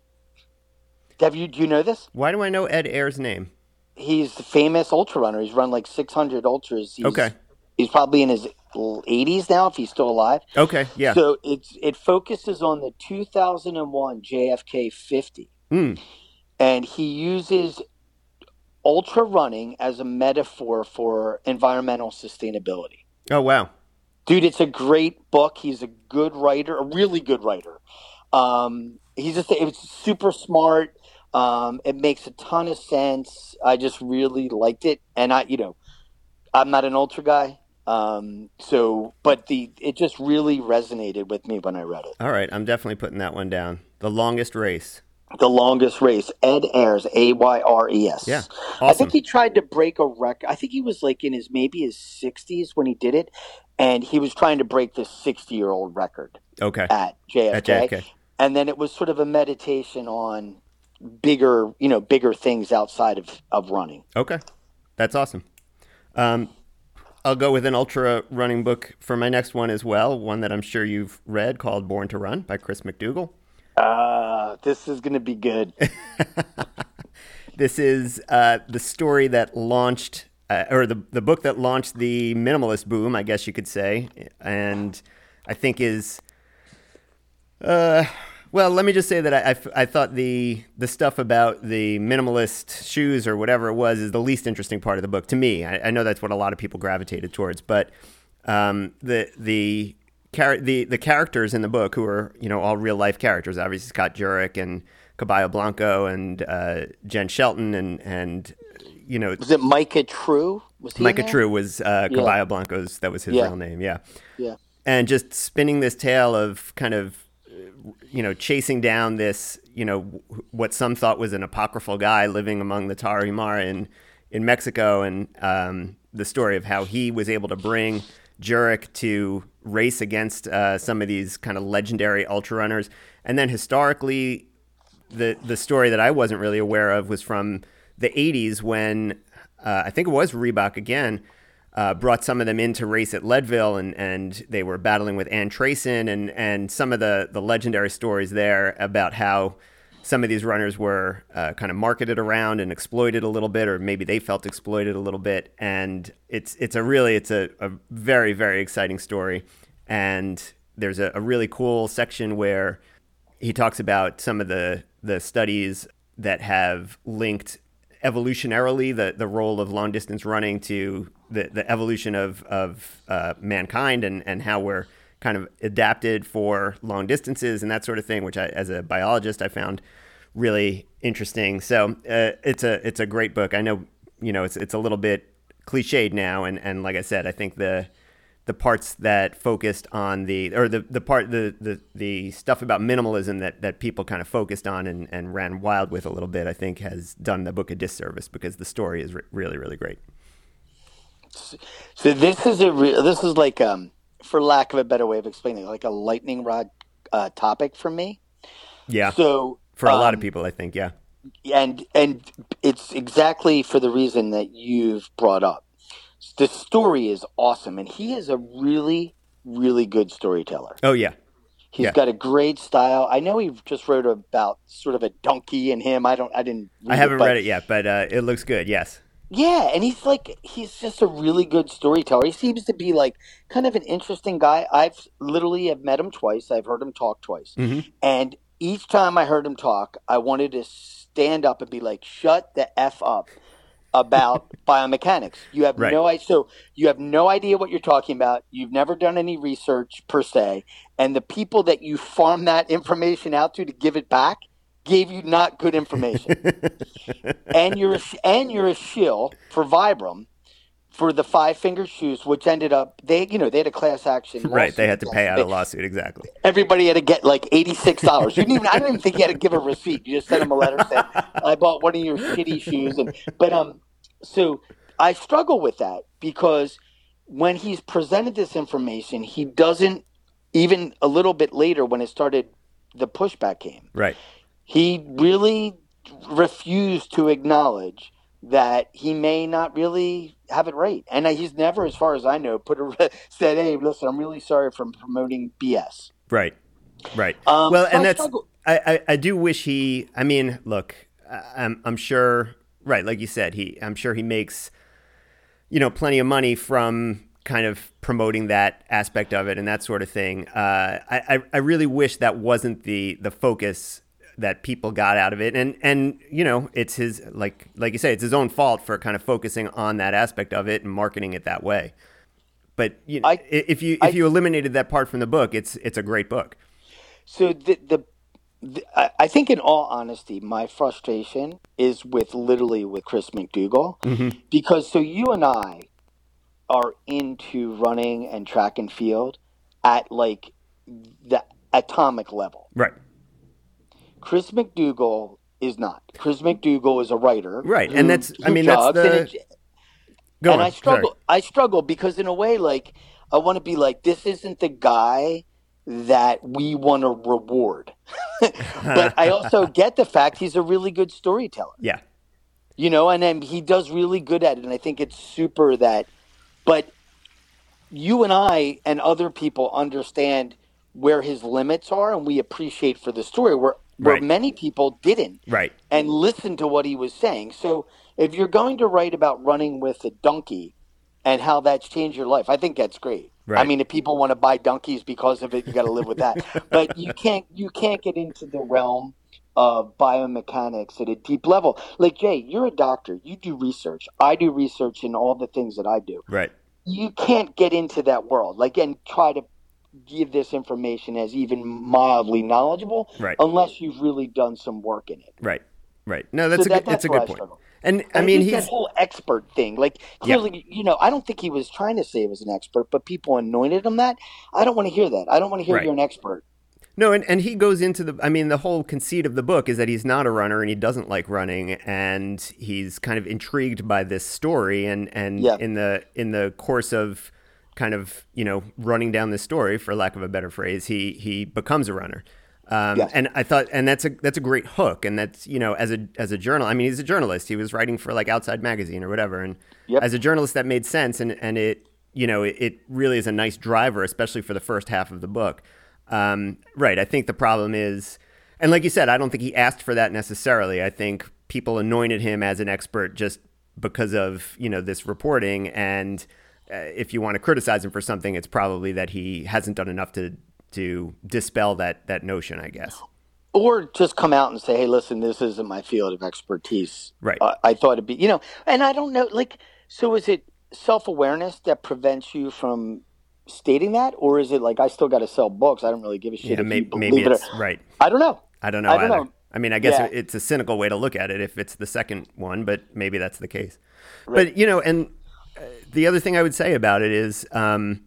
Have you do you know this? Why do I know Ed Ayers' name? he's the famous ultra runner. He's run like six hundred ultras. He's, okay. He's probably in his eighties now if he's still alive. Okay, yeah. So it's, it focuses on the two thousand one J F K fifty. Hmm. And he uses ultra running as a metaphor for environmental sustainability. Oh, wow. Dude, it's a great book. He's a good writer, a really good writer. Um, he's just it's super smart. Um, it makes a ton of sense. I just really liked it. And I, you know, I'm not an ultra guy. Um, so, but the, it just really resonated with me when I read it. All right. I'm definitely putting that one down. The Longest Race. The Longest Race. Ed Ayres, A Y R E S. Yeah, awesome. I think he tried to break a record. I think he was like in his maybe his sixties when he did it, and he was trying to break this sixty-year-old record. Okay. At J F K. At J F K. And then it was sort of a meditation on bigger, you know, bigger things outside of, of running. Okay, that's awesome. Um, I'll go with an ultra running book for my next one as well. One that I'm sure you've read called Born to Run by Chris McDougall. Uh, this is going to be good. This is uh, the story that launched, uh, or the the book that launched the minimalist boom, I guess you could say, and I think is, uh, well, let me just say that I, I, I thought the the stuff about the minimalist shoes or whatever it was is the least interesting part of the book to me. I, I know that's what a lot of people gravitated towards, but um, the the. Char- the the characters in the book, who are, you know, all real life characters, obviously Scott Jurek and Caballo Blanco and uh, Jen Shelton and and you know, was it Micah True? Was he Micah True was uh, Caballo yeah. Blanco's? That was his yeah. real name. Yeah, yeah. And just spinning this tale of kind of, you know, chasing down this, you know, what some thought was an apocryphal guy living among the Tarahumara in in Mexico, and um, the story of how he was able to bring Jurek to race against uh, some of these kind of legendary ultra runners. And then historically, the the story that I wasn't really aware of was from the eighties when uh, I think it was Reebok again uh, brought some of them in to race at Leadville, and, and they were battling with Ann Trason and, and some of the, the legendary stories there about how some of these runners were uh, kind of marketed around and exploited a little bit, or maybe they felt exploited a little bit. And it's it's a really, it's a, a very, very exciting story. And there's a, a really cool section where he talks about some of the, the studies that have linked evolutionarily the, the role of long distance running to the, the evolution of, of uh, mankind and, and how we're kind of adapted for long distances and that sort of thing, which I, as a biologist, I found really interesting. So uh, it's a it's a great book. I know, you know, it's it's a little bit cliched now, and, and like I said, I think the the parts that focused on the or the, the part the, the the stuff about minimalism that, that people kind of focused on and, and ran wild with a little bit, I think has done the book a disservice, because the story is re- really really great. So this is a re- this is like um. for lack of a better way of explaining it, like a lightning rod uh, topic for me. Yeah. So for a um, lot of people, I think, yeah. And and it's exactly for the reason that you've brought up. The story is awesome, and he is a really, really good storyteller. Oh yeah. He's yeah. got a great style. I know he just wrote about sort of a donkey in him. I don't. I didn't. Read I haven't it, but, read it yet, but uh, it looks good. Yes. Yeah, and he's like he's just a really good storyteller. He seems to be like kind of an interesting guy. I've literally have met him twice. I've heard him talk twice. Mm-hmm. And each time I heard him talk, I wanted to stand up and be like, shut the F up about biomechanics. You have right. no idea. So you have no idea what you're talking about. You've never done any research per se. And the people that you farm that information out to to give it back gave you not good information, and you're a, and you're a shill for Vibram for the five finger shoes, which ended up they you know they had a class action lawsuit. Right, they had to pay out a lawsuit exactly. Everybody had to get like eighty six dollars. You didn't even I don't even think you had to give a receipt. You just sent them a letter saying I bought one of your shitty shoes, and but um so I struggle with that because when he's presented this information, he doesn't even a little bit later when it started the pushback came right. He really refused to acknowledge that he may not really have it right. And he's never, as far as I know, put a, said, hey, listen, I'm really sorry for promoting B S. Right, right. Um, well, and I that's – I, I, I do wish he – I mean, look, I'm, I'm sure Right, like you said, he I'm sure he makes, you know, plenty of money from kind of promoting that aspect of it and that sort of thing. Uh, I I really wish that wasn't the the focus that people got out of it. And, and you know, it's his, like like you say, it's his own fault for kind of focusing on that aspect of it and marketing it that way. But you know, I, if you if I, you eliminated that part from the book, it's it's a great book. So the, the the I think, in all honesty, my frustration is with literally with Chris McDougall, mm-hmm. because so you and I are into running and track and field at like the atomic level, right? Chris McDougall is not. Chris McDougall is a writer, right? Who, and that's I mean that's the. And it, Go and on. I struggle. Sorry. I struggle because, in a way, like I want to be like, this isn't the guy that we want to reward. But I also get the fact he's a really good storyteller. Yeah, you know, and, and he does really good at it, and I think it's super that. But you and I and other people understand where his limits are, and we appreciate for the story where where right. many people didn't. Right, and listen to what he was saying. So. If you're going to write about running with a donkey and how that's changed your life, I think that's great. Right. I mean, if people want to buy donkeys because of it, you got to live with that. But you can't you can't get into the realm of biomechanics at a deep level. Like, Jay, you're a doctor. You do research. I do research in all the things that I do. Right. You can't get into that world, like, and try to give this information as even mildly knowledgeable, right. unless you've really done some work in it. Right. Right. No, that's so a that, good, that's, that's a good I point. Struggle. And I mean, he's, he's that whole expert thing. Like, clearly, yeah. you know, I don't think he was trying to say he was an expert, but people anointed him that. I don't want to hear that. I don't want to hear right. you're an expert. No, and, and he goes into the, I mean, the whole conceit of the book is that he's not a runner and he doesn't like running, and he's kind of intrigued by this story. And, and yeah. in the in the course of kind of, you know, running down this story, for lack of a better phrase, he he becomes a runner. Um, yes. And I thought, and that's a that's a great hook, and that's, you know, as a as a journal. I mean, he's a journalist. He was writing for like Outside Magazine or whatever, and yep. as a journalist, that made sense. And, and it you know it, it really is a nice driver, especially for the first half of the book. Um, right. I think the problem is, and like you said, I don't think he asked for that necessarily. I think people anointed him as an expert just because of you know this reporting. And uh, if you want to criticize him for something, it's probably that he hasn't done enough to. to dispel that that notion, I guess. Or just come out and say, hey, listen, this isn't my field of expertise. Right. Uh, I thought it'd be, you know, and I don't know, like, so is it self-awareness that prevents you from stating that? Or is it like, I still got to sell books. I don't really give a shit. Yeah, may- maybe it's, it or, right. I don't know. I don't know I don't either. Know. I mean, I guess yeah. it's a cynical way to look at it if it's the second one, but maybe that's the case. Right. But, you know, and uh, the other thing I would say about it is, um,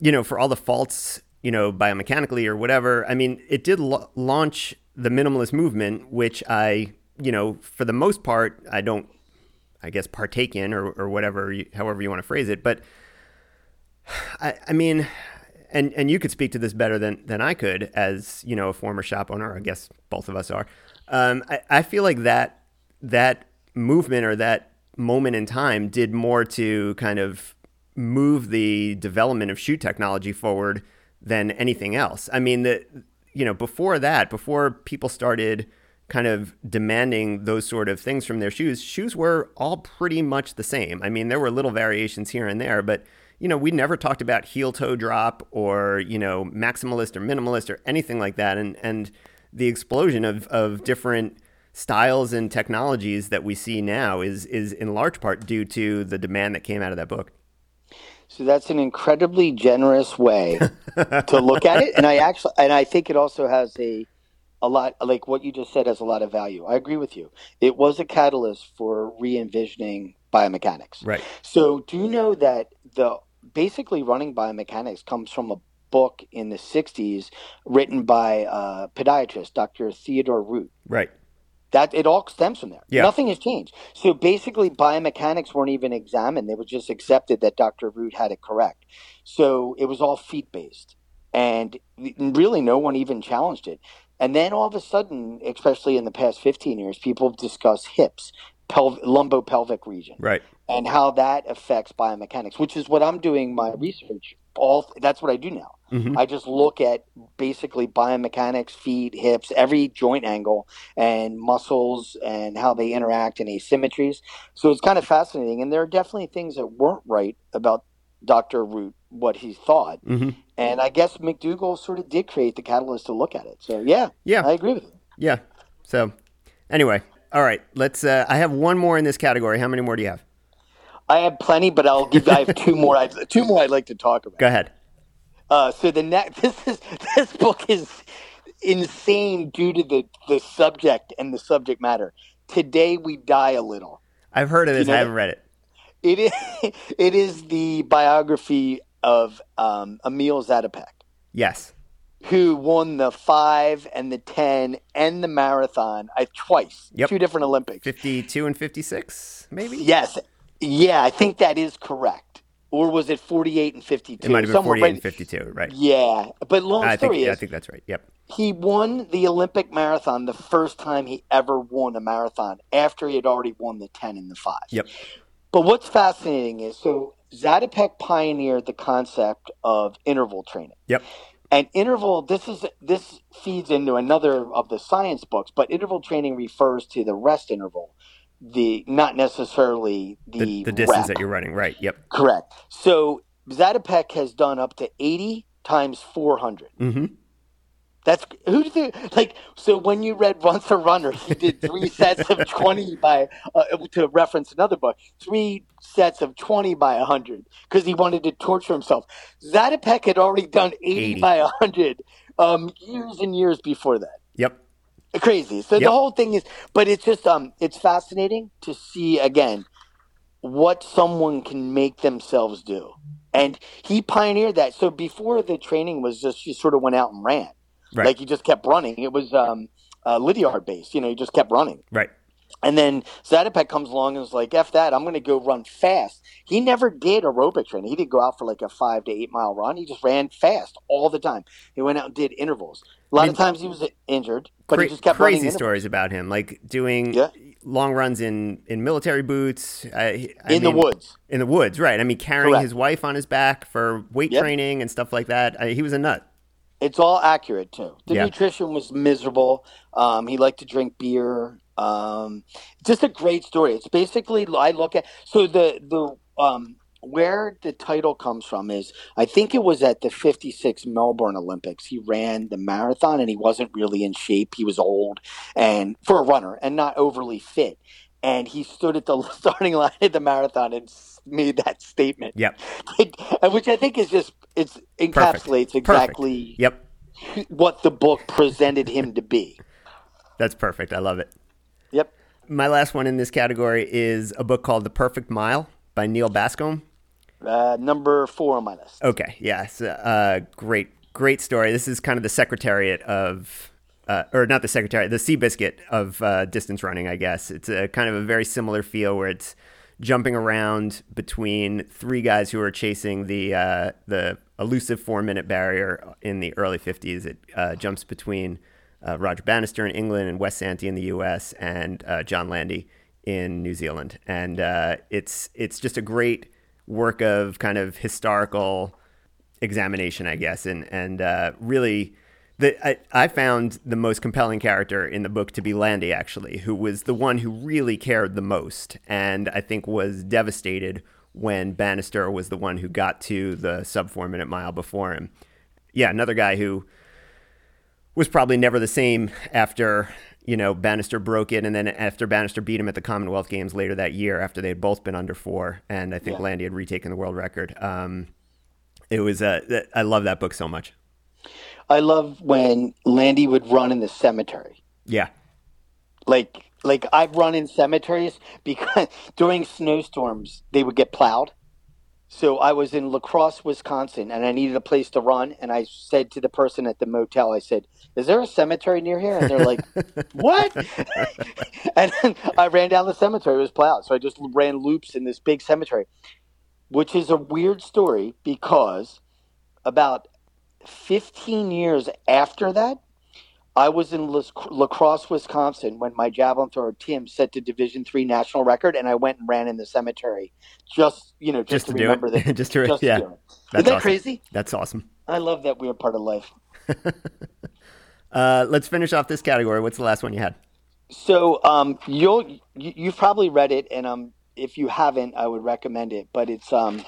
you know, for all the faults, you know, biomechanically or whatever. I mean, it did lo- launch the minimalist movement, which I, you know, for the most part, I don't, I guess, partake in or, or whatever, you, however you want to phrase it. But I, I mean, and, and you could speak to this better than, than I could as, you know, a former shop owner, I guess both of us are. Um, I, I feel like that, that movement or that moment in time did more to kind of move the development of shoe technology forward than anything else. I mean, the, you know, before that, before people started kind of demanding those sort of things from their shoes, shoes were all pretty much the same. I mean, there were little variations here and there, but, you know, we never talked about heel toe drop or, you know, maximalist or minimalist or anything like that. And and the explosion of, of different styles and technologies that we see now is is in large part due to the demand that came out of that book. So that's an incredibly generous way to look at it, and I actually, and I think it also has a, a lot like what you just said has a lot of value. I agree with you. It was a catalyst for re-envisioning biomechanics. Right. So do you know that the basically running biomechanics comes from a book in the sixties written by a podiatrist, Doctor Theodore Root. Right. That it all stems from there. Yeah. Nothing has changed. So basically, biomechanics weren't even examined. They were just accepted that Doctor Root had it correct. So it was all feet-based. And really, no one even challenged it. And then all of a sudden, especially in the past fifteen years, people have discussed hips, pelv- lumbopelvic region. Right. And how that affects biomechanics, which is what I'm doing my research. All That's what I do now. Mm-hmm. I just look at basically biomechanics, feet, hips, every joint angle and muscles and how they interact and asymmetries. So it's kind of fascinating. And there are definitely things that weren't right about Doctor Root, what he thought. Mm-hmm. And I guess McDougall sort of did create the catalyst to look at it. So, yeah, yeah. I agree with you. Yeah. So, anyway, all right, let's. Uh, I have one more in this category. How many more do you have? I have plenty, but I'll give. I have two more. I have two more I'd like to talk about. Go ahead. Uh, so the next, this is this book is insane due to the, the subject and the subject matter. Today We Die a Little. I've heard of this. You know, I haven't read it. It is it is the biography of um, Emil Zatopek. Yes. Who won the five and the ten and the marathon uh, twice? Yep. Two different Olympics. Fifty-two and fifty-six, maybe. Yes. Yeah, I think that is correct. Or was it forty-eight and fifty-two? It might have been forty-eight right? and fifty-two, right? Yeah, but long I story think, is, I think that's right. Yep. He won the Olympic marathon the first time he ever won a marathon after he had already won the ten and the five. Yep. But what's fascinating is so Zatopek pioneered the concept of interval training. Yep. And interval, this is this feeds into another of the science books, but interval training refers to the rest interval, the not necessarily the the, the distance that you're running, right? Yep, correct. So Zatopek has done up to eighty times four hundred. Mm-hmm. That's who did they, like. So when you read Once a Runner, he did three sets of twenty by uh, to reference another book, three sets of twenty by a hundred because he wanted to torture himself. Zatopek had already done eighty, eighty. by a hundred um, years and years before that. Yep, crazy. So yep. The whole thing is, but it's just um, it's fascinating to see again what someone can make themselves do, and he pioneered that. So before the training was just you sort of went out and ran, right. Like he just kept running. It was um, uh, Lydiard based, you know, he just kept running, right. And then Zatopek comes along and is like, F that, I'm going to go run fast. He never did aerobic training. He didn't go out for like a five to eight mile run. He just ran fast all the time. He went out and did intervals. A lot I mean, of times he was injured, but cra- he just kept crazy running. Crazy stories about him, like doing yeah. long runs in, in military boots. I, I in mean, the woods. In the woods, right. I mean, carrying Correct. his wife on his back for weight yep. training and stuff like that. I, he was a nut. It's all accurate, too. The yeah. nutrition was miserable. Um, he liked to drink beer. Um, just a great story. It's basically I look at so the the um where the title comes from is I think it was at the fifty-six Melbourne Olympics. He ran the marathon and he wasn't really in shape. He was old and for a runner and not overly fit. And he stood at the starting line at the marathon and made that statement. Yep, it, which I think is just it's encapsulates Perfect. exactly Perfect. Yep. what the book presented him to be. That's perfect. I love it. Yep. My last one in this category is a book called The Perfect Mile by Neil Bascom. Uh, number four on my list. Okay. Yeah. It's a, a great, great story. This is kind of the Secretariat of, uh, or not the Secretariat, the Seabiscuit of uh, distance running, I guess. It's a kind of a very similar feel where it's jumping around between three guys who are chasing the uh, the elusive four-minute barrier in the early fifties. It uh, jumps between... Uh, Roger Bannister in England and Wes Santee in the U S and uh, John Landy in New Zealand. And uh, it's it's just a great work of kind of historical examination, I guess. And and uh, really, the, I, I found the most compelling character in the book to be Landy, actually, who was the one who really cared the most and I think was devastated when Bannister was the one who got to the sub-four-minute mile before him. Yeah, another guy who... was probably never the same after, you know, Bannister broke it and then after Bannister beat him at the Commonwealth Games later that year after they had both been under four and I think yeah. Landy had retaken the world record. Um, it was uh, th- I love that book so much. I love when Landy would run in the cemetery. Yeah. Like like I've run in cemeteries because during snowstorms they would get plowed. So I was in La Crosse, Wisconsin, and I needed a place to run. And I said to the person at the motel, I said, is there a cemetery near here? And they're like, what? And then I ran down the cemetery. It was plowed. So I just ran loops in this big cemetery, which is a weird story because about fifteen years after that, I was in La, La Crosse, Wisconsin, when my javelin thrower Tim set the Division three national record, and I went and ran in the cemetery, just you know, just, just to, to remember it. that. just to, just yeah. to do it. That's Isn't that awesome. crazy? That's awesome. I love that weird part of life. uh, let's finish off this category. What's the last one you had? So um, you'll you've probably read it, and um, if you haven't, I would recommend it. But it's um,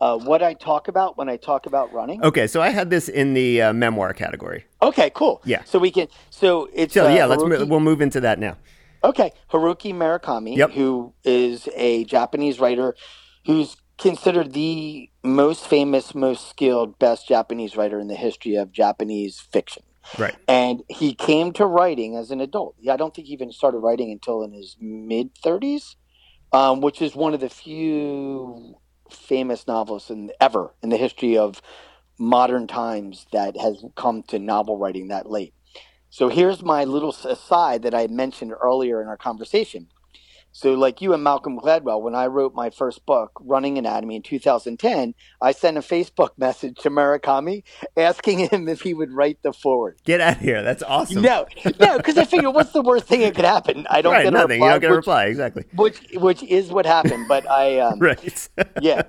uh, what I talk about when I talk about running. Okay, so I had this in the uh, memoir category. Okay, cool. Yeah. So we can. So it's so, uh, yeah. Let's Haruki, we'll move into that now. Okay, Haruki Murakami, yep. who is a Japanese writer, who's considered the most famous, most skilled, best Japanese writer in the history of Japanese fiction. Right. And he came to writing as an adult. I don't think he even started writing until in his mid-thirties, um, which is one of the few famous novelists in, ever in the history of modern times that has come to novel writing that late. So here's my little aside that I mentioned earlier in our conversation. So like you and Malcolm Gladwell, when I wrote my first book, Running Anatomy, in two thousand ten, I sent a Facebook message to Murakami asking him if he would write the foreword. Get out of here. That's awesome. No, no, because I figured what's the worst thing that could happen? I don't right, get a nothing. reply. You don't get which, a reply, exactly. Which which is what happened, but I... Um, right. Yeah.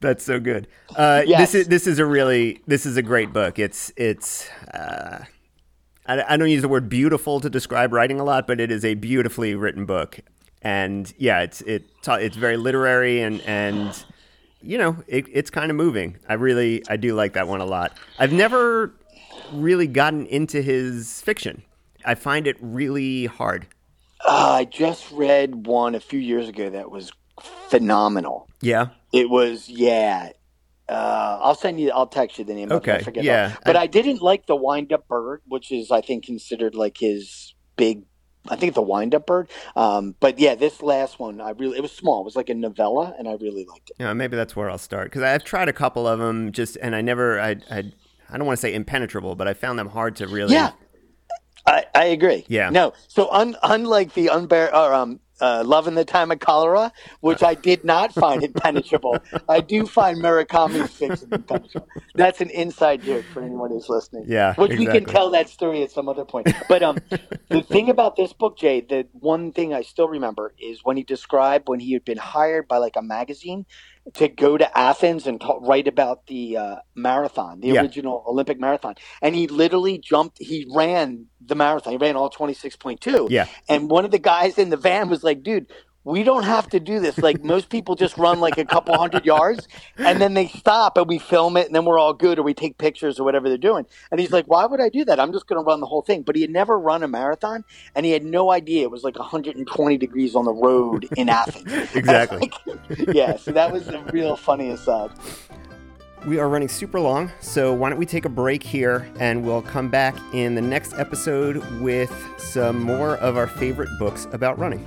That's so good. Uh, yes. This is this is a really, this is a great book. It's, it's... Uh... I don't use the word beautiful to describe writing a lot, but it is a beautifully written book. And yeah, it's it it's very literary and, and you know, it, it's kind of moving. I really, I do like that one a lot. I've never really gotten into his fiction. I find it really hard. Uh, I just read one a few years ago that was phenomenal. Yeah? It was, yeah. Uh, I'll send you, I'll text you the name. Okay. Of it. I forget yeah. All. But I, I didn't like The Wind Up Bird, which is, I think, considered like his big, I think The Wind Up Bird. Um, but yeah, this last one, I really, it was small. It was like a novella and I really liked it. Yeah. Maybe that's where I'll start. Cause I've tried a couple of them just, and I never, I, I, I don't want to say impenetrable, but I found them hard to really. Yeah. I, I agree. Yeah. No. So un, unlike the unbear, or, um, Uh, Love in the Time of Cholera, which I did not find impenetrable. I do find Murakami's fiction impenetrable. That's an inside joke for anyone who's listening. Yeah, which exactly. We can tell that story at some other point. But um, the thing about this book, Jay, the one thing I still remember is when he described when he had been hired by like a magazine to go to Athens and talk, write about the uh, marathon, the yeah. original Olympic marathon. And he literally jumped, he ran the marathon. He ran all twenty-six point two. Yeah. And one of the guys in the van was like, like, dude, we don't have to do this. Like, most people just run like a couple hundred yards and then they stop and we film it and then we're all good or we take pictures or whatever they're doing. And he's like, why would I do that? I'm just going to run the whole thing. But he had never run a marathon and he had no idea it was like one hundred twenty degrees on the road in Athens. Exactly. Like, yeah, so that was the real funny aside. We are running super long, so why don't we take a break here and we'll come back in the next episode with some more of our favorite books about running.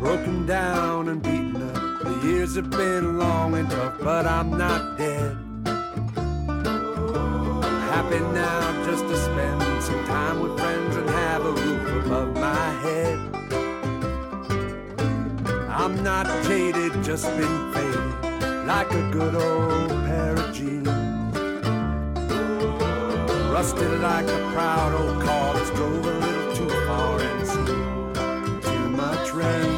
Broken down and beaten up, the years have been long and tough, but I'm not dead. Happy now just to spend some time with friends and have a roof above my head. I'm not jaded, just been faded, like a good old pair of jeans. Rusted like a proud old car that's drove a little too far and seen too much rain.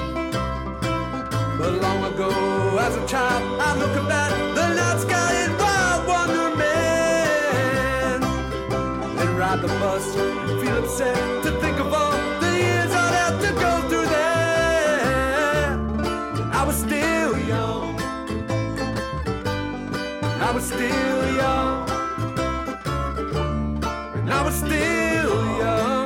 But long ago, as a child, I look at that, the night sky in wild wonder. Ride the bus, feel upset to think of all the years I'd have to go through there. I was still young, I was still young, and I was still young.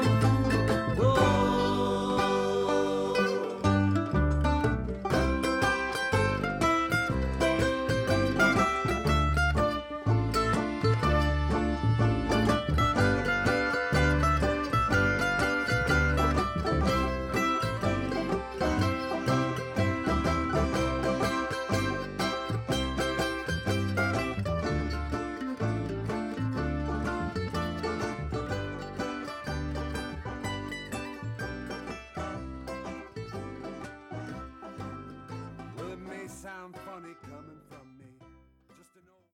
Sound funny coming from